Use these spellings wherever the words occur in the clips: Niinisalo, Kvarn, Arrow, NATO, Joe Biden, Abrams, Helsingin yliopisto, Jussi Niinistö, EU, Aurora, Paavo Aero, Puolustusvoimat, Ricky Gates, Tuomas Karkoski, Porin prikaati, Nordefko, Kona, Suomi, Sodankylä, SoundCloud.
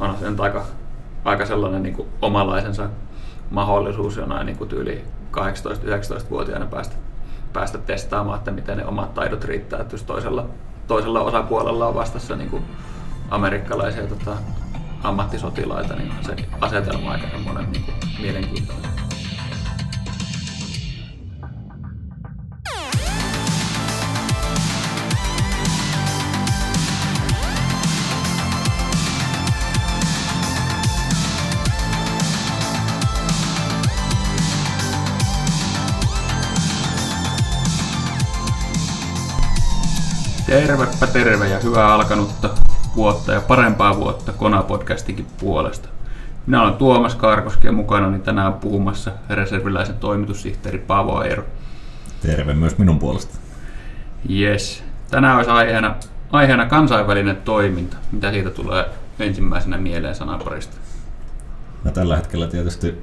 on se aika sellainen niin kuin omalaisensa mahdollisuus jonain niin kuin tyyli 18-19-vuotiaana päästä testaamaan, että miten ne omat taidot riittää, että jos toisella osapuolella on vastassa niin kuin amerikkalaisia ammattisotilaita, niin se asetelma on aika semmoinen niin kuin mielenkiintoinen. Tervepä terve ja hyvää alkanutta vuotta ja parempaa vuotta Kona-podcastinkin puolesta. Minä olen Tuomas Karkoski ja mukanani tänään puhumassa reserviläisen toimitussihteeri Paavo Aero. Terve myös minun puolesta. Yes. Tänään olisi aiheena kansainvälinen toiminta. Mitä siitä tulee ensimmäisenä mieleen sanaparista? No, tällä hetkellä tietysti,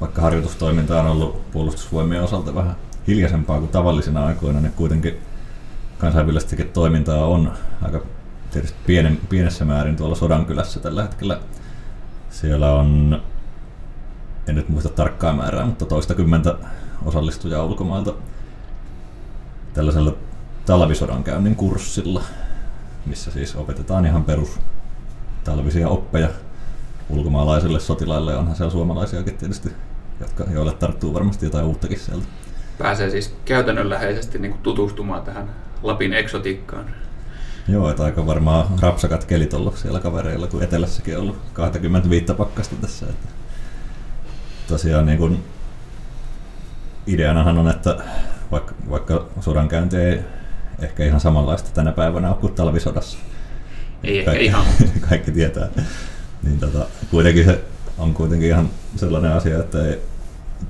vaikka harjoitustoiminta on ollut puolustusvoimien osalta vähän hiljaisempaa kuin tavallisina aikoina, niin kuitenkin kansainvälistäkin toimintaa on aika tietysti pienessä määrin tuolla Sodankylässä tällä hetkellä. Siellä on, en nyt muista tarkkaa määrää, mutta toistakymmentä osallistujaa ulkomailta tällaisella talvisodankäynnin kurssilla, missä siis opetetaan ihan perus talvisia oppeja ulkomaalaisille sotilaille. Onhan siellä suomalaisiakin tietysti, joille tarttuu varmasti jotain uuttakin sieltä. Pääsee siis käytännönläheisesti niin kuin tutustumaan tähän Lapin eksotiikkaan. Joo, että aika varmaan rapsakat kelit ollut siellä kavereilla, kun etelässäkin on ollut 25 pakkasta tässä. Että tosiaan niin kun ideanahan on, että vaikka sodankäynti ei ehkä ihan samanlaista tänä päivänä ole kuin talvisodassa. Ei ehkä ihan. Kaikki tietää. Niin kuitenkin se on ihan sellainen asia, että ei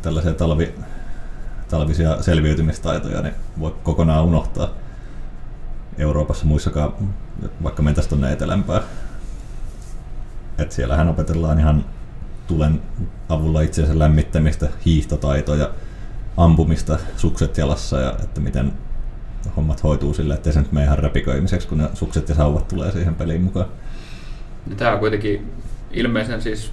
tällaisia talvisia selviytymistaitoja niin voi kokonaan unohtaa Euroopassa muissakaan, vaikka mentäisiin tuonne etelämpään. Et siellähän opetellaan ihan tulen avulla itseensä lämmittämistä, hiihtotaitoja, ampumista sukset jalassa ja että miten hommat hoituu sillä, ettei se nyt mene ihan räpiköimiseksi, kun ne sukset ja sauvat tulee siihen peliin mukaan. Tämä on kuitenkin ilmeisen siis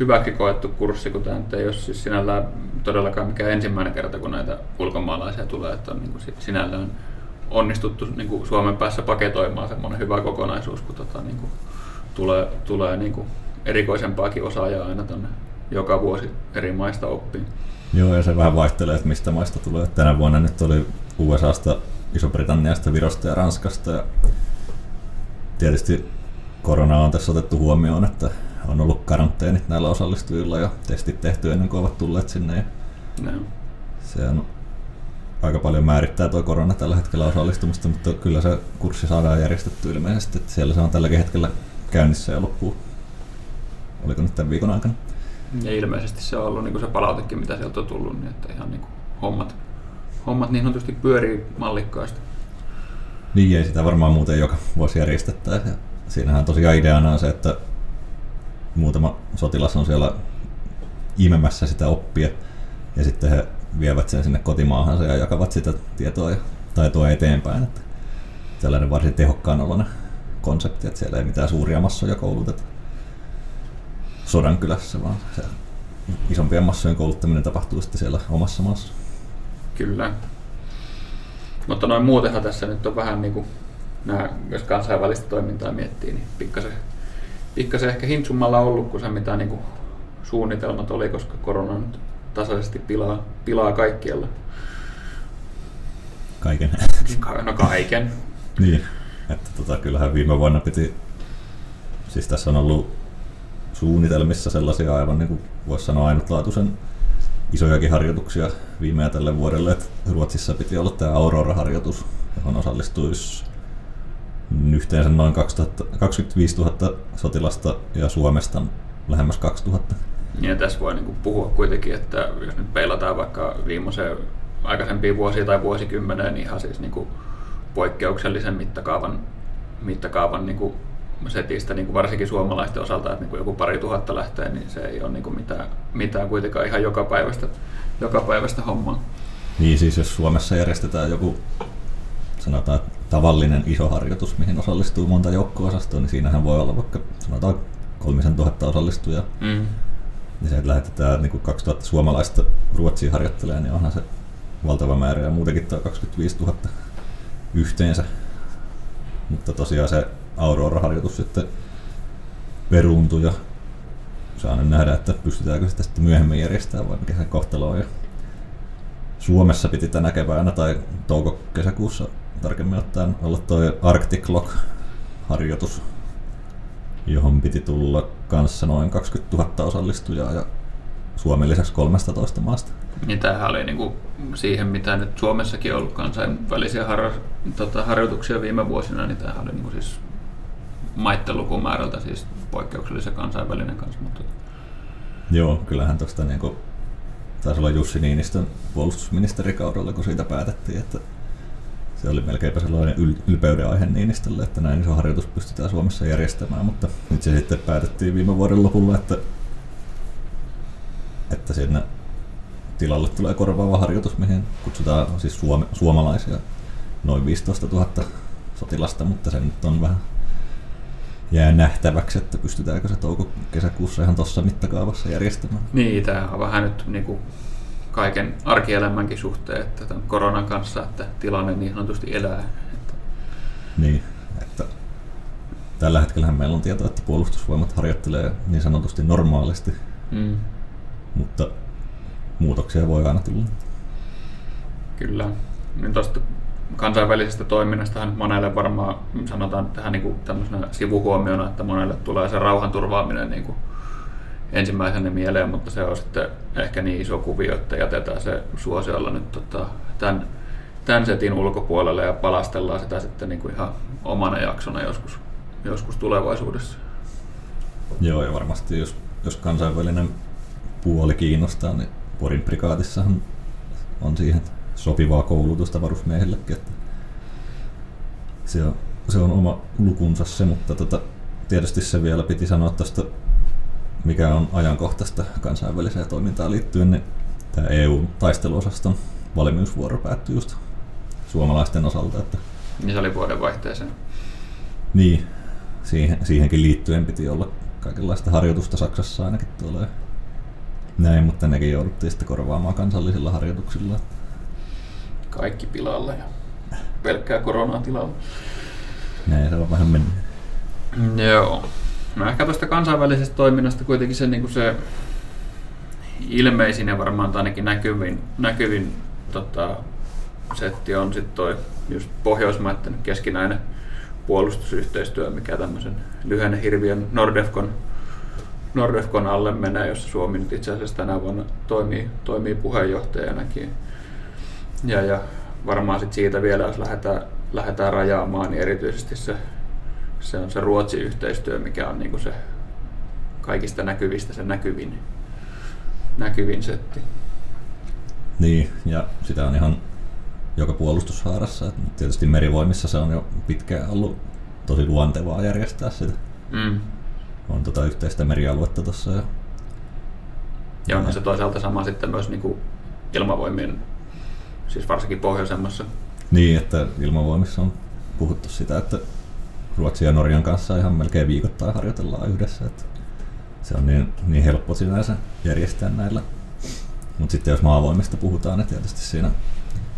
hyväksi koettu kurssi, kun tämä ei ole siis sinällään todellakaan mikään ensimmäinen kerta, kun näitä ulkomaalaisia tulee, että on niin kuin sinällään onnistuttu niin kuin Suomen päässä paketoimaan semmoinen hyvä kokonaisuus, kun niin kuin tulee niin kuin erikoisempaakin osaajaa aina tonne joka vuosi eri maista oppiin. Joo, ja se vähän vaihtelee, että mistä maista tulee. Tänä vuonna nyt oli USAsta, Iso-Britanniasta, Virosta ja Ranskasta. Ja tietysti korona on tässä otettu huomioon, että on ollut karanteenit näillä osallistujilla ja testit tehty ennen kuin ovat tulleet sinne. No. Se on aika paljon määrittää tuo korona tällä hetkellä osallistumista, mutta kyllä se kurssi saadaan järjestetty ilmeisesti. Että siellä se on tälläkin hetkellä käynnissä ja loppuu. Oliko nyt tämän viikon aikana? Ja ilmeisesti se on ollut niin kuin se palautekin, mitä sieltä on tullut, niin että ihan niin kuin hommat niin on tietysti pyörii mallikkaasti. Niin, ei sitä varmaan muuten joka vuosi järjestettäisi. Siinähän tosiaan ideana on se, että muutama sotilas on siellä imemässä sitä oppia ja sitten he vievät sen sinne kotimaahansa ja jakavat sitä tietoa ja taitoa eteenpäin. Että tällainen varsin tehokkaan oloinen konsepti, että siellä ei mitään suuria massoja kouluteta Sodankylässä, vaan se isompien massojen kouluttaminen tapahtuu sitten siellä omassa maassa. Kyllä. Mutta noin muutenhan tässä nyt on vähän niin kuin, jos kansainvälistä toimintaa miettii, niin pikkasen ehkä hintsummalla ollut kuin se, mitä niin kuin suunnitelmat oli, koska korona nyt tasaisesti pilaa kaikkialla. Kaiken. No kaiken. Niin, että kyllähän viime vuonna piti, siis tässä on ollut suunnitelmissa sellaisia aivan niin kuin voisi sanoa ainutlaatuisen isojakin harjoituksia viime ja tälle vuodelle. Että Ruotsissa piti olla tämä Aurora-harjoitus, johon osallistuisi yhteensä noin 25 000 sotilasta ja Suomesta lähemmäs 2000. Ja tässä voi niin kuin puhua kuitenkin, että jos nyt peilataan vaikka viimeiseen aikaisempiin vuosiin tai vuosikymmeneen, niin ihan siis niin kuin poikkeuksellisen mittakaavan niin kuin setistä, niin kuin varsinkin suomalaisten osalta, että niin kuin joku 2000 lähtee, niin se ei ole niin kuin mitään kuitenkaan ihan joka päivästä hommaa. Niin siis jos Suomessa järjestetään joku, sanotaan, tavallinen iso harjoitus, mihin osallistuu monta joukko-osastoa, niin siinähän voi olla vaikka sanotaan 3,000 osallistujaa. Mm. Ja se, että lähetetään niin kuin 2000 suomalaista Ruotsiin harjoittelemaan, niin onhan se valtava määrä ja muutenkin tuo 25 000 yhteensä. Mutta tosiaan se Aurora-harjoitus sitten peruuntui ja saa nyt nähdä, että pystytäänkö sitä sitten myöhemmin järjestämään vai mikä se kohtalo on. Ja Suomessa piti tänä keväänä tai touko-kesäkuussa tarkemmin ottaen olla tuo Arctic Clock-harjoitus, johon piti tulla kanssa noin 20 000 osallistujaa ja Suomen lisäksi 13 maasta. Niin tämähän oli niinku siihen, mitä nyt Suomessakin on ollut kansainvälisiä harjoituksia viime vuosina, niin tämähän oli niinku siis maitten lukumäärältä siis poikkeuksellisen kansainvälinen kanssa. Mutta... Joo, kyllähän tuosta niinku, taisi olla Jussi Niinistön puolustusministerikaudella, kun siitä päätettiin, että se oli melkeinpä sellainen ylpeyden aihe Niinistölle, että näin iso harjoitus pystytään Suomessa järjestämään, mutta nyt se sitten päätettiin viime vuoden lopulla, että siinä tilalle tulee korvaava harjoitus, mihin kutsutaan siis suomalaisia noin 15 000 sotilasta, mutta se nyt on vähän jää nähtäväksi, että pystytäänkö se touko-kesäkuussa ihan tuossa mittakaavassa järjestämään. Niin, tämä on vähän nyt niin kuin kaiken arkielämänkin suhteen, että tämän koronan kanssa, että tilanne niin sanotusti elää. Niin, että tällä hetkellä meillä on tietoa, että puolustusvoimat harjoittelee niin sanotusti normaalisti, mutta muutoksia voi aina tulla. Kyllä. Niin tuosta kansainvälisestä toiminnastahan monelle varmaan sanotaan tähän niin kuin tämmöisenä sivuhuomiona, että monelle tulee se rauhanturvaaminen niin kuin ensimmäisenä mieleen, mutta se on sitten ehkä niin iso kuvio, että jätetään se suosiolla nyt tämän setin ulkopuolelle ja palastellaan sitä sitten niin kuin ihan omana jaksona joskus tulevaisuudessa. Joo, ja varmasti jos kansainvälinen puoli kiinnostaa, niin Porin prikaatissahan on siihen sopivaa koulutusta varusmiehillekin, että se on oma lukunsa se, mutta tietysti se vielä piti sanoa tuosta, mikä on ajankohtaista kansainväliseen toimintaan liittyen, niin tämä EU-taisteluosaston valmiusvuoro päättyi just suomalaisten osalta. Että niin se oli vuodenvaihteeseen. Niin, siihenkin liittyen piti olla kaikenlaista harjoitusta Saksassa ainakin tuolla. Näin, mutta nekin jouduttiin sitten korvaamaan kansallisilla harjoituksilla. Kaikki pilalla ja pelkkää koronaa tilalla. Näin se on vähän mennyt. Joo. No ehkä tuosta kansainvälisestä toiminnasta kuitenkin se, niin kuin se ilmeisin ja varmaan ainakin näkyvin setti on sitten toi just pohjoismaiden keskinäinen puolustusyhteistyö, mikä tämmöisen lyhyen hirviön Nordefkon alle menee, jossa Suomi nyt itse asiassa tänä vuonna toimii puheenjohtajanakin. Ja varmaan sit siitä vielä, jos lähdetään rajaamaan, niin erityisesti se on se Ruotsi-yhteistyö, mikä on niinku se kaikista näkyvistä se näkyvin setti. Niin, ja sitä on ihan joka puolustushaarassa. Tietysti merivoimissa se on jo pitkään ollut tosi luontevaa järjestää sitä. Mm. On yhteistä merialuetta tuossa. Ja onhan se toisaalta sama sitten myös niinku ilmavoimien, siis varsinkin pohjoisemmassa. Niin, että ilmavoimissa on puhuttu sitä, että Ruotsin ja Norjan kanssa ihan melkein viikoittain harjoitellaan yhdessä. Että se on niin helppo sinänsä järjestää näillä. Mutta sitten jos maavoimista puhutaan, niin tietysti siinä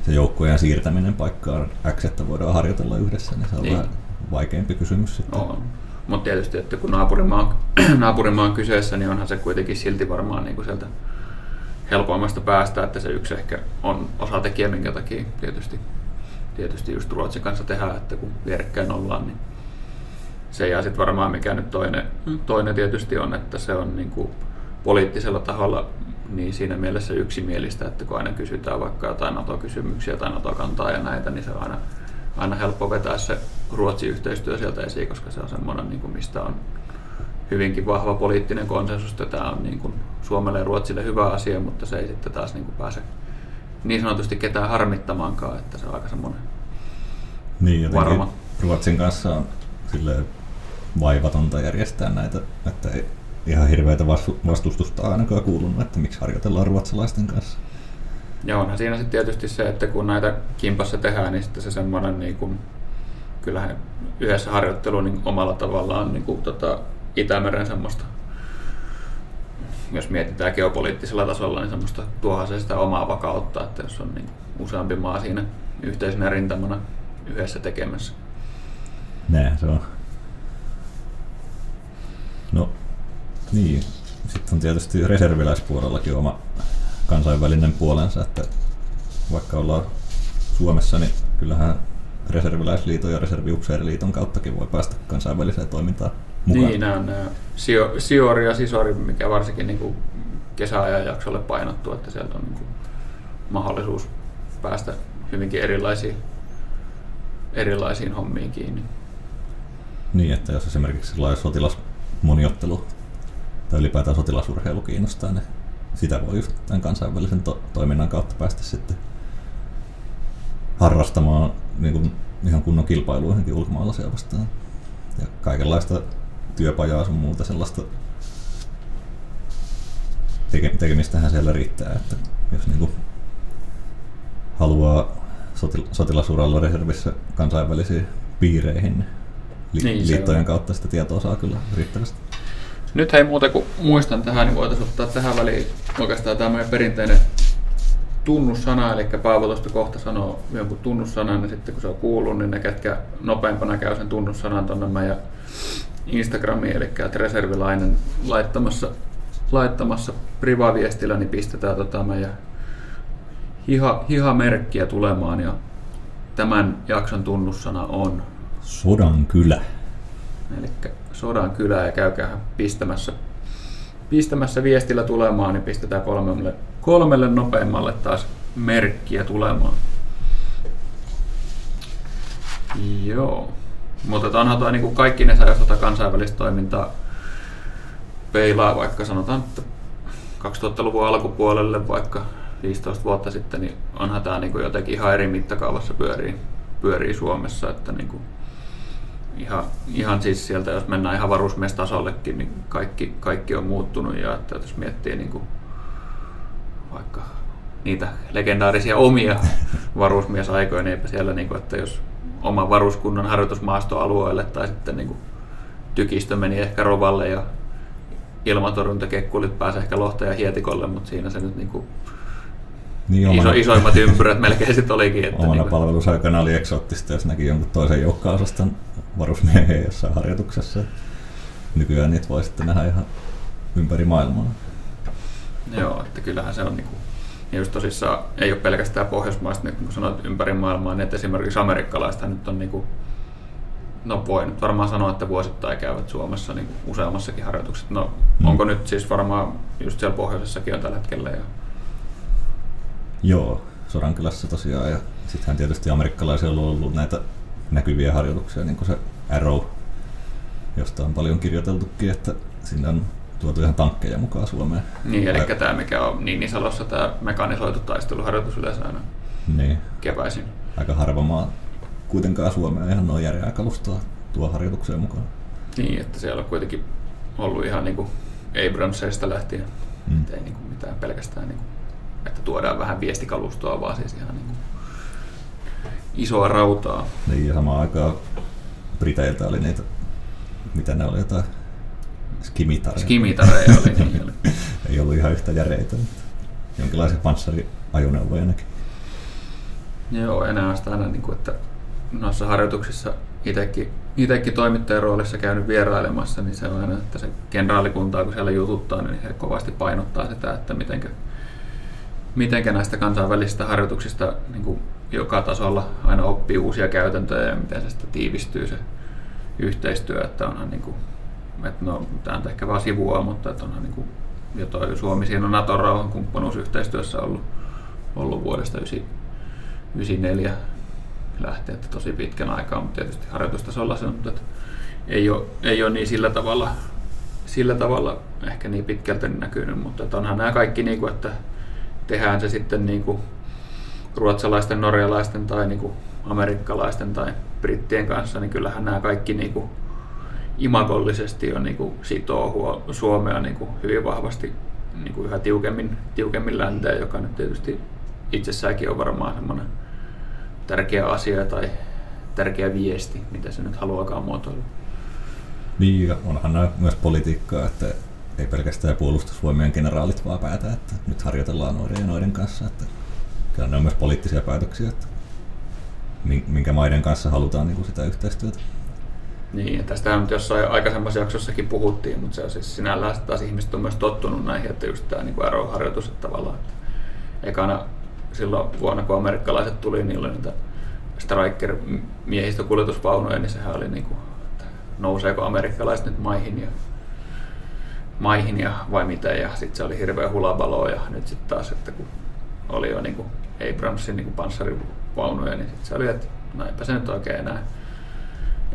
se joukkojen siirtäminen paikkaan X, että voidaan harjoitella yhdessä, niin se on vähän vaikeampi kysymys sitten. On. Mutta tietysti, että kun naapurimaa on kyseessä, niin onhan se kuitenkin silti varmaan niinku sieltä helpoimmasta päästä, että se yksi ehkä on osatekijä, minkä takia tietysti just Ruotsin kanssa tehdään, että kun vierekkäin ollaan, niin se jää sitten varmaan mikä nyt toinen tietysti on, että se on niinku poliittisella taholla niin siinä mielessä yksimielistä, että kun aina kysytään vaikka jotain NATO-kysymyksiä tai NATO-kantaa ja näitä, niin se on aina helppo vetää se Ruotsi-yhteistyö sieltä esiin, koska se on semmoinen, niin kuin mistä on hyvinkin vahva poliittinen konsensus, että tämä on niin kuin Suomelle ja Ruotsille hyvä asia, mutta se ei sitten taas niin kuin pääse niin sanotusti ketään harmittamaankaan, että se on aika semmoinen niin, varma. Ruotsin kanssa on silleen vaivatonta järjestää näitä, että ei ihan hirveätä vastustusta ainakaan kuulunut, että miksi harjoitellaan ruotsalaisten kanssa. Ja onhan siinä sitten tietysti se, että kun näitä kimpassa tehdään, niin sitten se semmoinen niin kuin kyllähän yhdessä harjoittelu niin omalla tavallaan niin kuin, Itämeren semmoista, jos mietitään geopoliittisella tasolla, niin semmoista tuohan se sitä omaa vakautta, että jos on niin useampi maa siinä yhteisenä rintamana yhdessä tekemässä. Näin se on. No niin, sitten on tietysti reserviläispuolellakin oma kansainvälinen puolensa, että vaikka ollaan Suomessa, niin kyllähän reserviläisliiton ja reserviupseeriliiton kauttakin voi päästä kansainväliseen toimintaan mukaan. Niin, nämä siori ja sisori, mikä varsinkin niin kuin kesäajan jaksolle painottuu, että sieltä on niin kuin mahdollisuus päästä hyvinkin erilaisiin hommiin kiinni. Niin, että jos esimerkiksi sotilasmoniottelu tai ylipäätään sotilasurheilu kiinnostaa, niin sitä voi just tämän kansainvälisen toiminnan kautta päästä sitten harrastamaan niin kuin ihan kunnon kilpailuihinkin ulkomaalaisia vastaan. Ja kaikenlaista työpajaa sun muuta sellaista tekemistähän siellä riittää, että jos niin kuin haluaa sotilasuralla reservissä kansainvälisiin piireihin, niin liittojen kautta sitä tietoa saa kyllä riittävästi. Nyt ei muuta kuin muistan tähän, niin voitaisiin ottaa tähän väliin oikeastaan tämmöinen perinteinen tunnussana, eli Paavo tuosta kohta sanoo jonkun tunnussanan, niin sitten kun se on kuullut, niin ne ketkä nopeampana käy sen tunnussanan tuonne meidän Instagramiin, eli reserviläinen laittamassa privaviestillä, niin pistetään meidän hihamerkkiä tulemaan, ja tämän jakson tunnussana on Sodankylä. Elikkä Sodankylä, ja käykäähän pistämässä viestillä tulemaan, niin pistetään kolmelle nopeammalle taas merkkiä tulemaan. Joo. Mutta onhan toi niin kaikki ne saa, jos tuota kansainvälistä toimintaa peilaa, vaikka sanotaan, että 2000-luvun alkupuolelle vaikka 15 vuotta sitten, niin onhan tämä niin jotenkin ihan eri mittakaavassa pyörii Suomessa, että niin kuin ihan siis sieltä, jos mennään ihan varusmiestasollekin, niin kaikki on muuttunut, ja että jos miettii niin kuin vaikka niitä legendaarisia omia varusmiesaikoja, niin eipä siellä, niin kuin, että jos oman varuskunnan harjoitusmaastoalueelle tai sitten niin kuin tykistö meni ehkä rovalle ja ilmatorjuntakekkulit pääsi ehkä Lohta ja Hietikolle, mutta siinä se nyt niin kuin isoimmat ympyrät melkein sitten olikin. Että omana niin palvelusaikana oli eksoottista, jos näki jonkun toisen joukko-osaston varusmiehen jossain harjoituksessa. Nykyään niitä voi sitten nähdä ihan ympäri maailmaa. Joo, että kyllähän se on niinku, ja just tosissaan ei ole pelkästään pohjoismaista, niin kun sanoit ympäri maailmaa, niin että esimerkiksi amerikkalaista nyt on niinku, no voi nyt varmaan sanoa, että vuosittain käyvät Suomessa niinku useammassakin harjoitukset. No onko nyt siis varmaan just siellä pohjoisessakin on tällä hetkellä jo? Joo, Sodankylässä tosiaan, ja sittenhän tietysti amerikkalaisilla on ollut näitä näkyviä harjoituksia, niin kuin se Arrow, josta on paljon kirjoiteltukin, että sinne on tuotu ihan tankkeja mukaan Suomeen. Niin, eli tämä mikä on Niinisalossa tämä mekanisoitu taisteluharjoitus yleensä aina niin keväisin. Aika harva maa kuitenkaan Suomea ihan noin järeää kalustaa tuo harjoitukseen mukaan. Niin, että siellä on kuitenkin ollut ihan niin kuin Abramsista lähtien, ettei niin kuin mitään pelkästään niin kuin, että tuodaan vähän viestikalustoa, vaan siis ihan niin kuin isoa rautaa. Niin, ja samaan aikaan Briteiltä oli niitä, mitä ne oli, jotain skimitareja. Skimitareja oli niillä. Ei ollut ihan yhtä järeitä, mutta jonkinlaisia panssariajoneuvoja ainakin. Joo, enää sitä aina, niin kuin, että noissa harjoituksissa itsekin toimittajan roolissa käynyt vierailemassa, niin se on aina, että se kenraalikuntaa, kun siellä jututtaa, niin he kovasti painottaa sitä, että mitenkä näistä kansainvälisistä harjoituksista niin kuin joka tasolla aina oppii uusia käytäntöjä ja miten se sitten tiivistyy se yhteistyö, että onhan niin kuin, että no, tämä on ehkä vaan sivua, mutta että onhan niin kuin, jo toi Suomi siinä on NATO-rauhankumppanuusyhteistyössä ollut vuodesta 1994 lähtien, että tosi pitkän aikaa, mutta tietysti harjoitustasolla se on, mutta ei ole niin sillä tavalla ehkä niin pitkältä näkynyt, mutta että onhan nämä kaikki niin kuin, että tehdään se sitten niin kuin ruotsalaisten, norjalaisten tai niin kuin amerikkalaisten tai brittien kanssa, niin kyllähän nämä kaikki niin kuin imagollisesti on niin kuin sitoo Suomea niin kuin hyvin vahvasti niin kuin yhä tiukemmin länteen, joka nyt tietysti itsessäänkin on varmaan semmoinen tärkeä asia tai tärkeä viesti, mitä se nyt haluaakaan muotoilla. Niin, onhan nämä myös politiikkaa, että ei pelkästään puolustusvoimien generaalit vaan päätä, että nyt harjoitellaan noiden ja noiden kanssa. Että kyllä ne on myös poliittisia päätöksiä, että minkä maiden kanssa halutaan niin kuin sitä yhteistyötä. Niin, ja tästä nyt jossain aikaisemmassa jaksossakin puhuttiin, mutta se on siis sinällään taas ihmiset on myös tottunut näihin, että just tämä niin kuin Arrow-harjoitus, että tavallaan, että ekana silloin vuonna, kun amerikkalaiset tuli, niillä oli niitä Striker-miehistökuljetusvaunuja, niin sehän oli niin kuin, että nouseeko amerikkalaiset nyt maihin ja vai mitä, ja sitten se oli hirveä hulabalo, ja nyt sitten taas, että kun oli jo niin kuin Abramsin niin kuin panssarivaunuja, niin sitten se oli, että näinpä se nyt oikein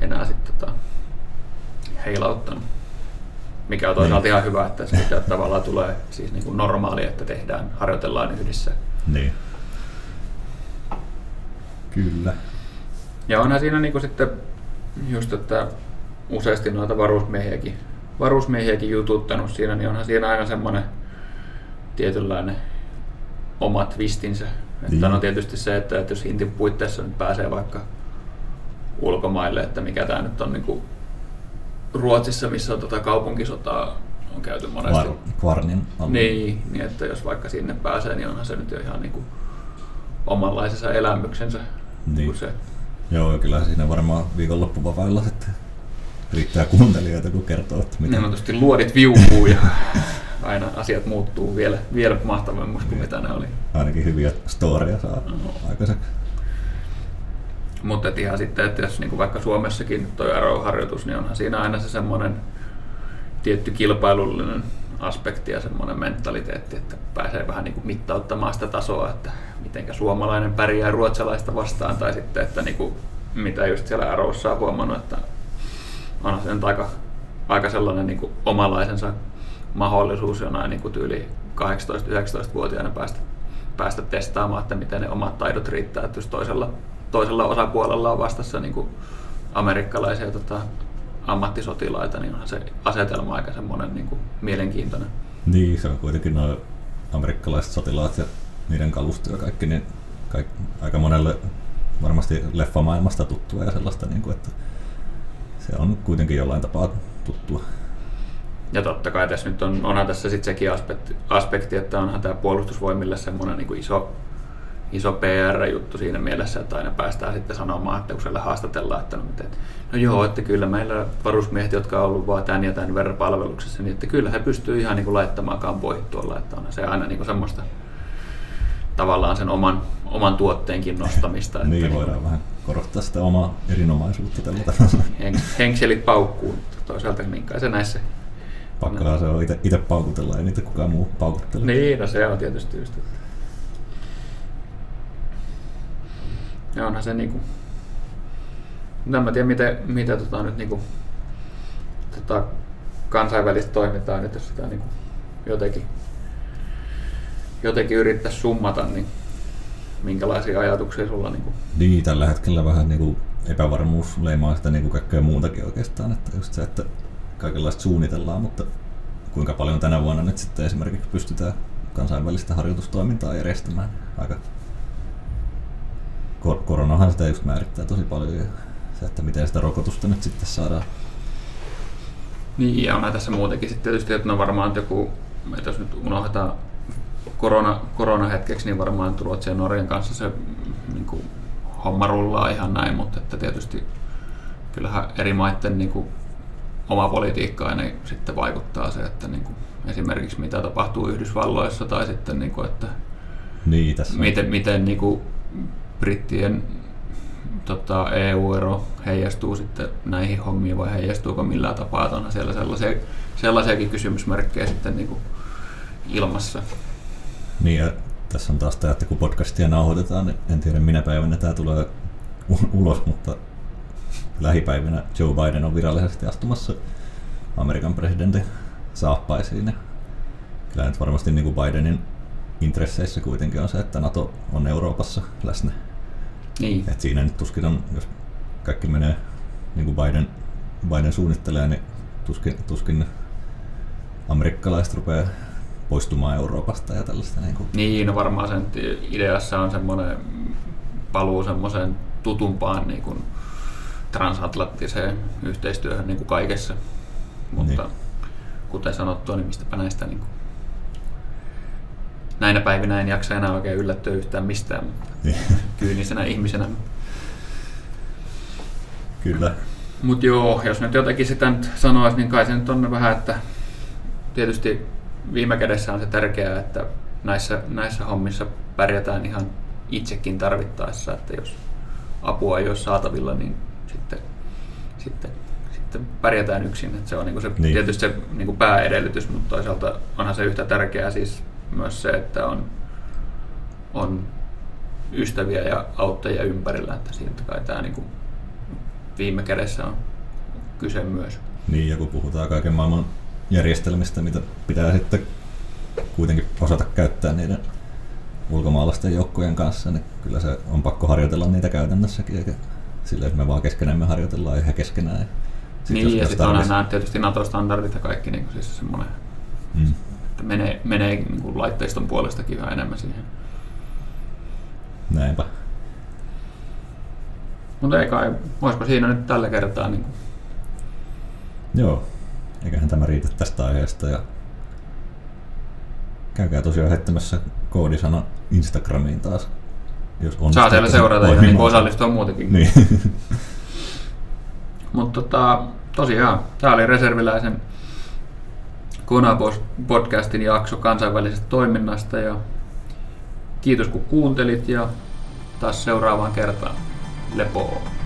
enää sitten heilauttanut. Mikä on toisaalta ihan hyvä, että se pitää tavallaan tulee siis niin kuin normaali, että tehdään, harjoitellaan yhdessä. Niin. Kyllä. Ja onhan siinä niin kuin sitten just, että useasti noita varusmiehiäkin jututtanut siinä, niin onhan siinä aina semmoinen tietynlainen oma twistinsä. Niin. Että on tietysti se, että jos Hintin puitteissa nyt pääsee vaikka ulkomaille, että mikä tämä nyt on niin kuin Ruotsissa, missä on kaupunkisotaa on käyty monesti. Kvarnin alue. Niin, että jos vaikka sinne pääsee, niin onhan se nyt jo ihan niin kuin omanlaisensa elämyksensä. Niin. Se. Joo, kyllä siinä varmaan viikonloppuvapailla sitten riittää kuuntelijoita, kun kertoo, että mitä. Nimenomaisesti luodit viukuu ja aina asiat muuttuu vielä mahtavammaksi kuin mitä ne oli. Ainakin hyviä storia saa aikaiseksi. Mutta ihan sitten, että jos niin kuin vaikka Suomessakin tuo Arrow-harjoitus, niin onhan siinä aina se semmoinen tietty kilpailullinen aspekti ja semmoinen mentaliteetti, että pääsee vähän niin kuin mittauttamaan sitä tasoa, että mitenkä suomalainen pärjää ruotsalaista vastaan, tai sitten, että niin kuin, mitä just siellä Arrowssa on huomannut, että onhan se aika sellainen niin kuin omalaisensa mahdollisuus jonain niin kuin tyyli 18-19-vuotiaana päästä testaamaan, että miten ne omat taidot riittää, että jos toisella osapuolella on vastassa niin kuin amerikkalaisia ammattisotilaita, niin onhan se asetelma aika semmoinen niin kuin mielenkiintoinen. Niin, se on kuitenkin nuo amerikkalaiset sotilaat ja niiden kalusto ja kaikki, niin aika monelle varmasti leffamaailmasta tuttua ja sellaista, niin kuin, että se on kuitenkin jollain tapaa tuttua. Ja totta kai tässä nyt onhan tässä sitten sekin aspekti, että onhan tämä puolustusvoimille semmoinen niin kuin iso PR-juttu siinä mielessä, että aina päästään sitten sanomaan, että useille haastatellaan, että että kyllä meillä varusmiehet, jotka on ollut vaan tämän ja tämän verran palveluksessa, niin että kyllä he pystyy ihan niin kuin laittamaan kampoihin tuolla, että on se aina niin kuin semmoista tavallaan sen oman tuotteenkin nostamista. Että niin voidaan vähän korottaa sitä omaa erinomaisuutta tällä tavalla. Henkselit paukkuun, toisaalta minkä se näissä. Pakkaa se on itse paukutella, ei niitä kukaan muu paukuttele. Niin, no se on tietysti just. Ja onhan se niinku, en mä tiedä mitä nyt niinku kansainvälistä toimintaa nyt jos sitä niinku jotenkin yrittää summata, niin minkälaisia ajatuksia sulla niinku? Niin, tällä hetkellä vähän niinku epävarmuus leimaa sitä niinku kaikkea muutakin oikeastaan, että just se, että kaikenlaista suunnitellaan, mutta kuinka paljon tänä vuonna nyt sitten esimerkiksi pystytään kansainvälistä harjoitustoimintaa järjestämään aika. Koronahan sitä just määrittää tosi paljon ja se, että miten sitä rokotusta nyt sitten saadaan. Niin, ja onhan tässä muutenkin sitten tietysti, että no varmaan joku, että jos nyt unohdetaan korona hetkeksi, niin varmaan Ruotsin ja Norjan kanssa se niin kuin, homma rullaa ihan näin, mutta että tietysti kyllähän eri maiden niin kuin, oma politiikka aina sitten vaikuttaa se, että niin kuin, esimerkiksi mitä tapahtuu Yhdysvalloissa tai sitten, niin kuin, että niin, miten niin kuin, brittien EU-ero heijastuu sitten näihin hommiin vai heijastuuko millään tapaa, että onhan siellä sellaisiakin kysymysmerkkejä sitten niin kuin ilmassa. Niin ja tässä on taas tämä, että kun podcastia nauhoitetaan, niin en tiedä minä päivänä tämä tulee ulos, mutta lähipäivänä Joe Biden on virallisesti astumassa Amerikan presidentin saappaisiin. Kyllä nyt varmasti niin kuin Bidenin intresseissä kuitenkin on se, että NATO on Euroopassa läsnä. Niin. Et siinä nyt tuskin on, jos kaikki menee niin kuin Biden suunnittelee, niin tuskin amerikkalaiset rupeaa poistumaan Euroopasta ja tällaista. Niin, no varmaan sen ideassa on semmoinen paluu semmoiseen tutumpaan niin kuin transatlanttiseen yhteistyöhön niin kuin kaikessa. Mutta niin, kuten sanottua, niin mistäpä näistä niin kuin näinä päivinä en jaksa enää oikein yllättyä yhtään mistään, mutta niin, kyynisenä ihmisenä. Kyllä. Mutta joo, jos nyt jotakin sitä nyt sanoisi, niin kai se nyt on vähän, että tietysti viime kädessä on se tärkeää, että näissä hommissa pärjätään ihan itsekin tarvittaessa, että jos apua ei ole saatavilla, niin sitten pärjätään yksin. Että se on niinku se, niin, tietysti se niinku pääedellytys, mutta toisaalta onhan se yhtä tärkeää siis myös se, että on ystäviä ja auttajia ympärillä, että siitä kai tämä niinku viime kädessä on kyse myös. Niin, ja kun puhutaan kaiken maailman järjestelmistä, mitä pitää sitten kuitenkin osata käyttää niiden ulkomaalaisten joukkojen kanssa, niin kyllä se on pakko harjoitella niitä käytännössäkin, eikä sillä, että me vaan keskenämme harjoitellaan ja he keskenään. Niin, ja sitten on aina tietysti NATO-standardit ja kaikki niin siis semmoinen, että menee niin kuin laitteiston puolestakin vähän enemmän siihen. Näinpä. Mutta ei kai, olisiko siinä nyt tällä kertaa? Niin kuin? Joo, eiköhän tämä riitä tästä aiheesta. Ja käykää tosiaan heittämässä koodisana Instagramiin taas. Jos saa siellä seurata ja niin osallistua muutenkin. Niin. Mutta tosiaan, tämä oli Reserviläisen Kona-podcastin jakso kansainvälisestä toiminnasta. Ja kiitos kun kuuntelit ja taas seuraavaan kertaan. Lepoa.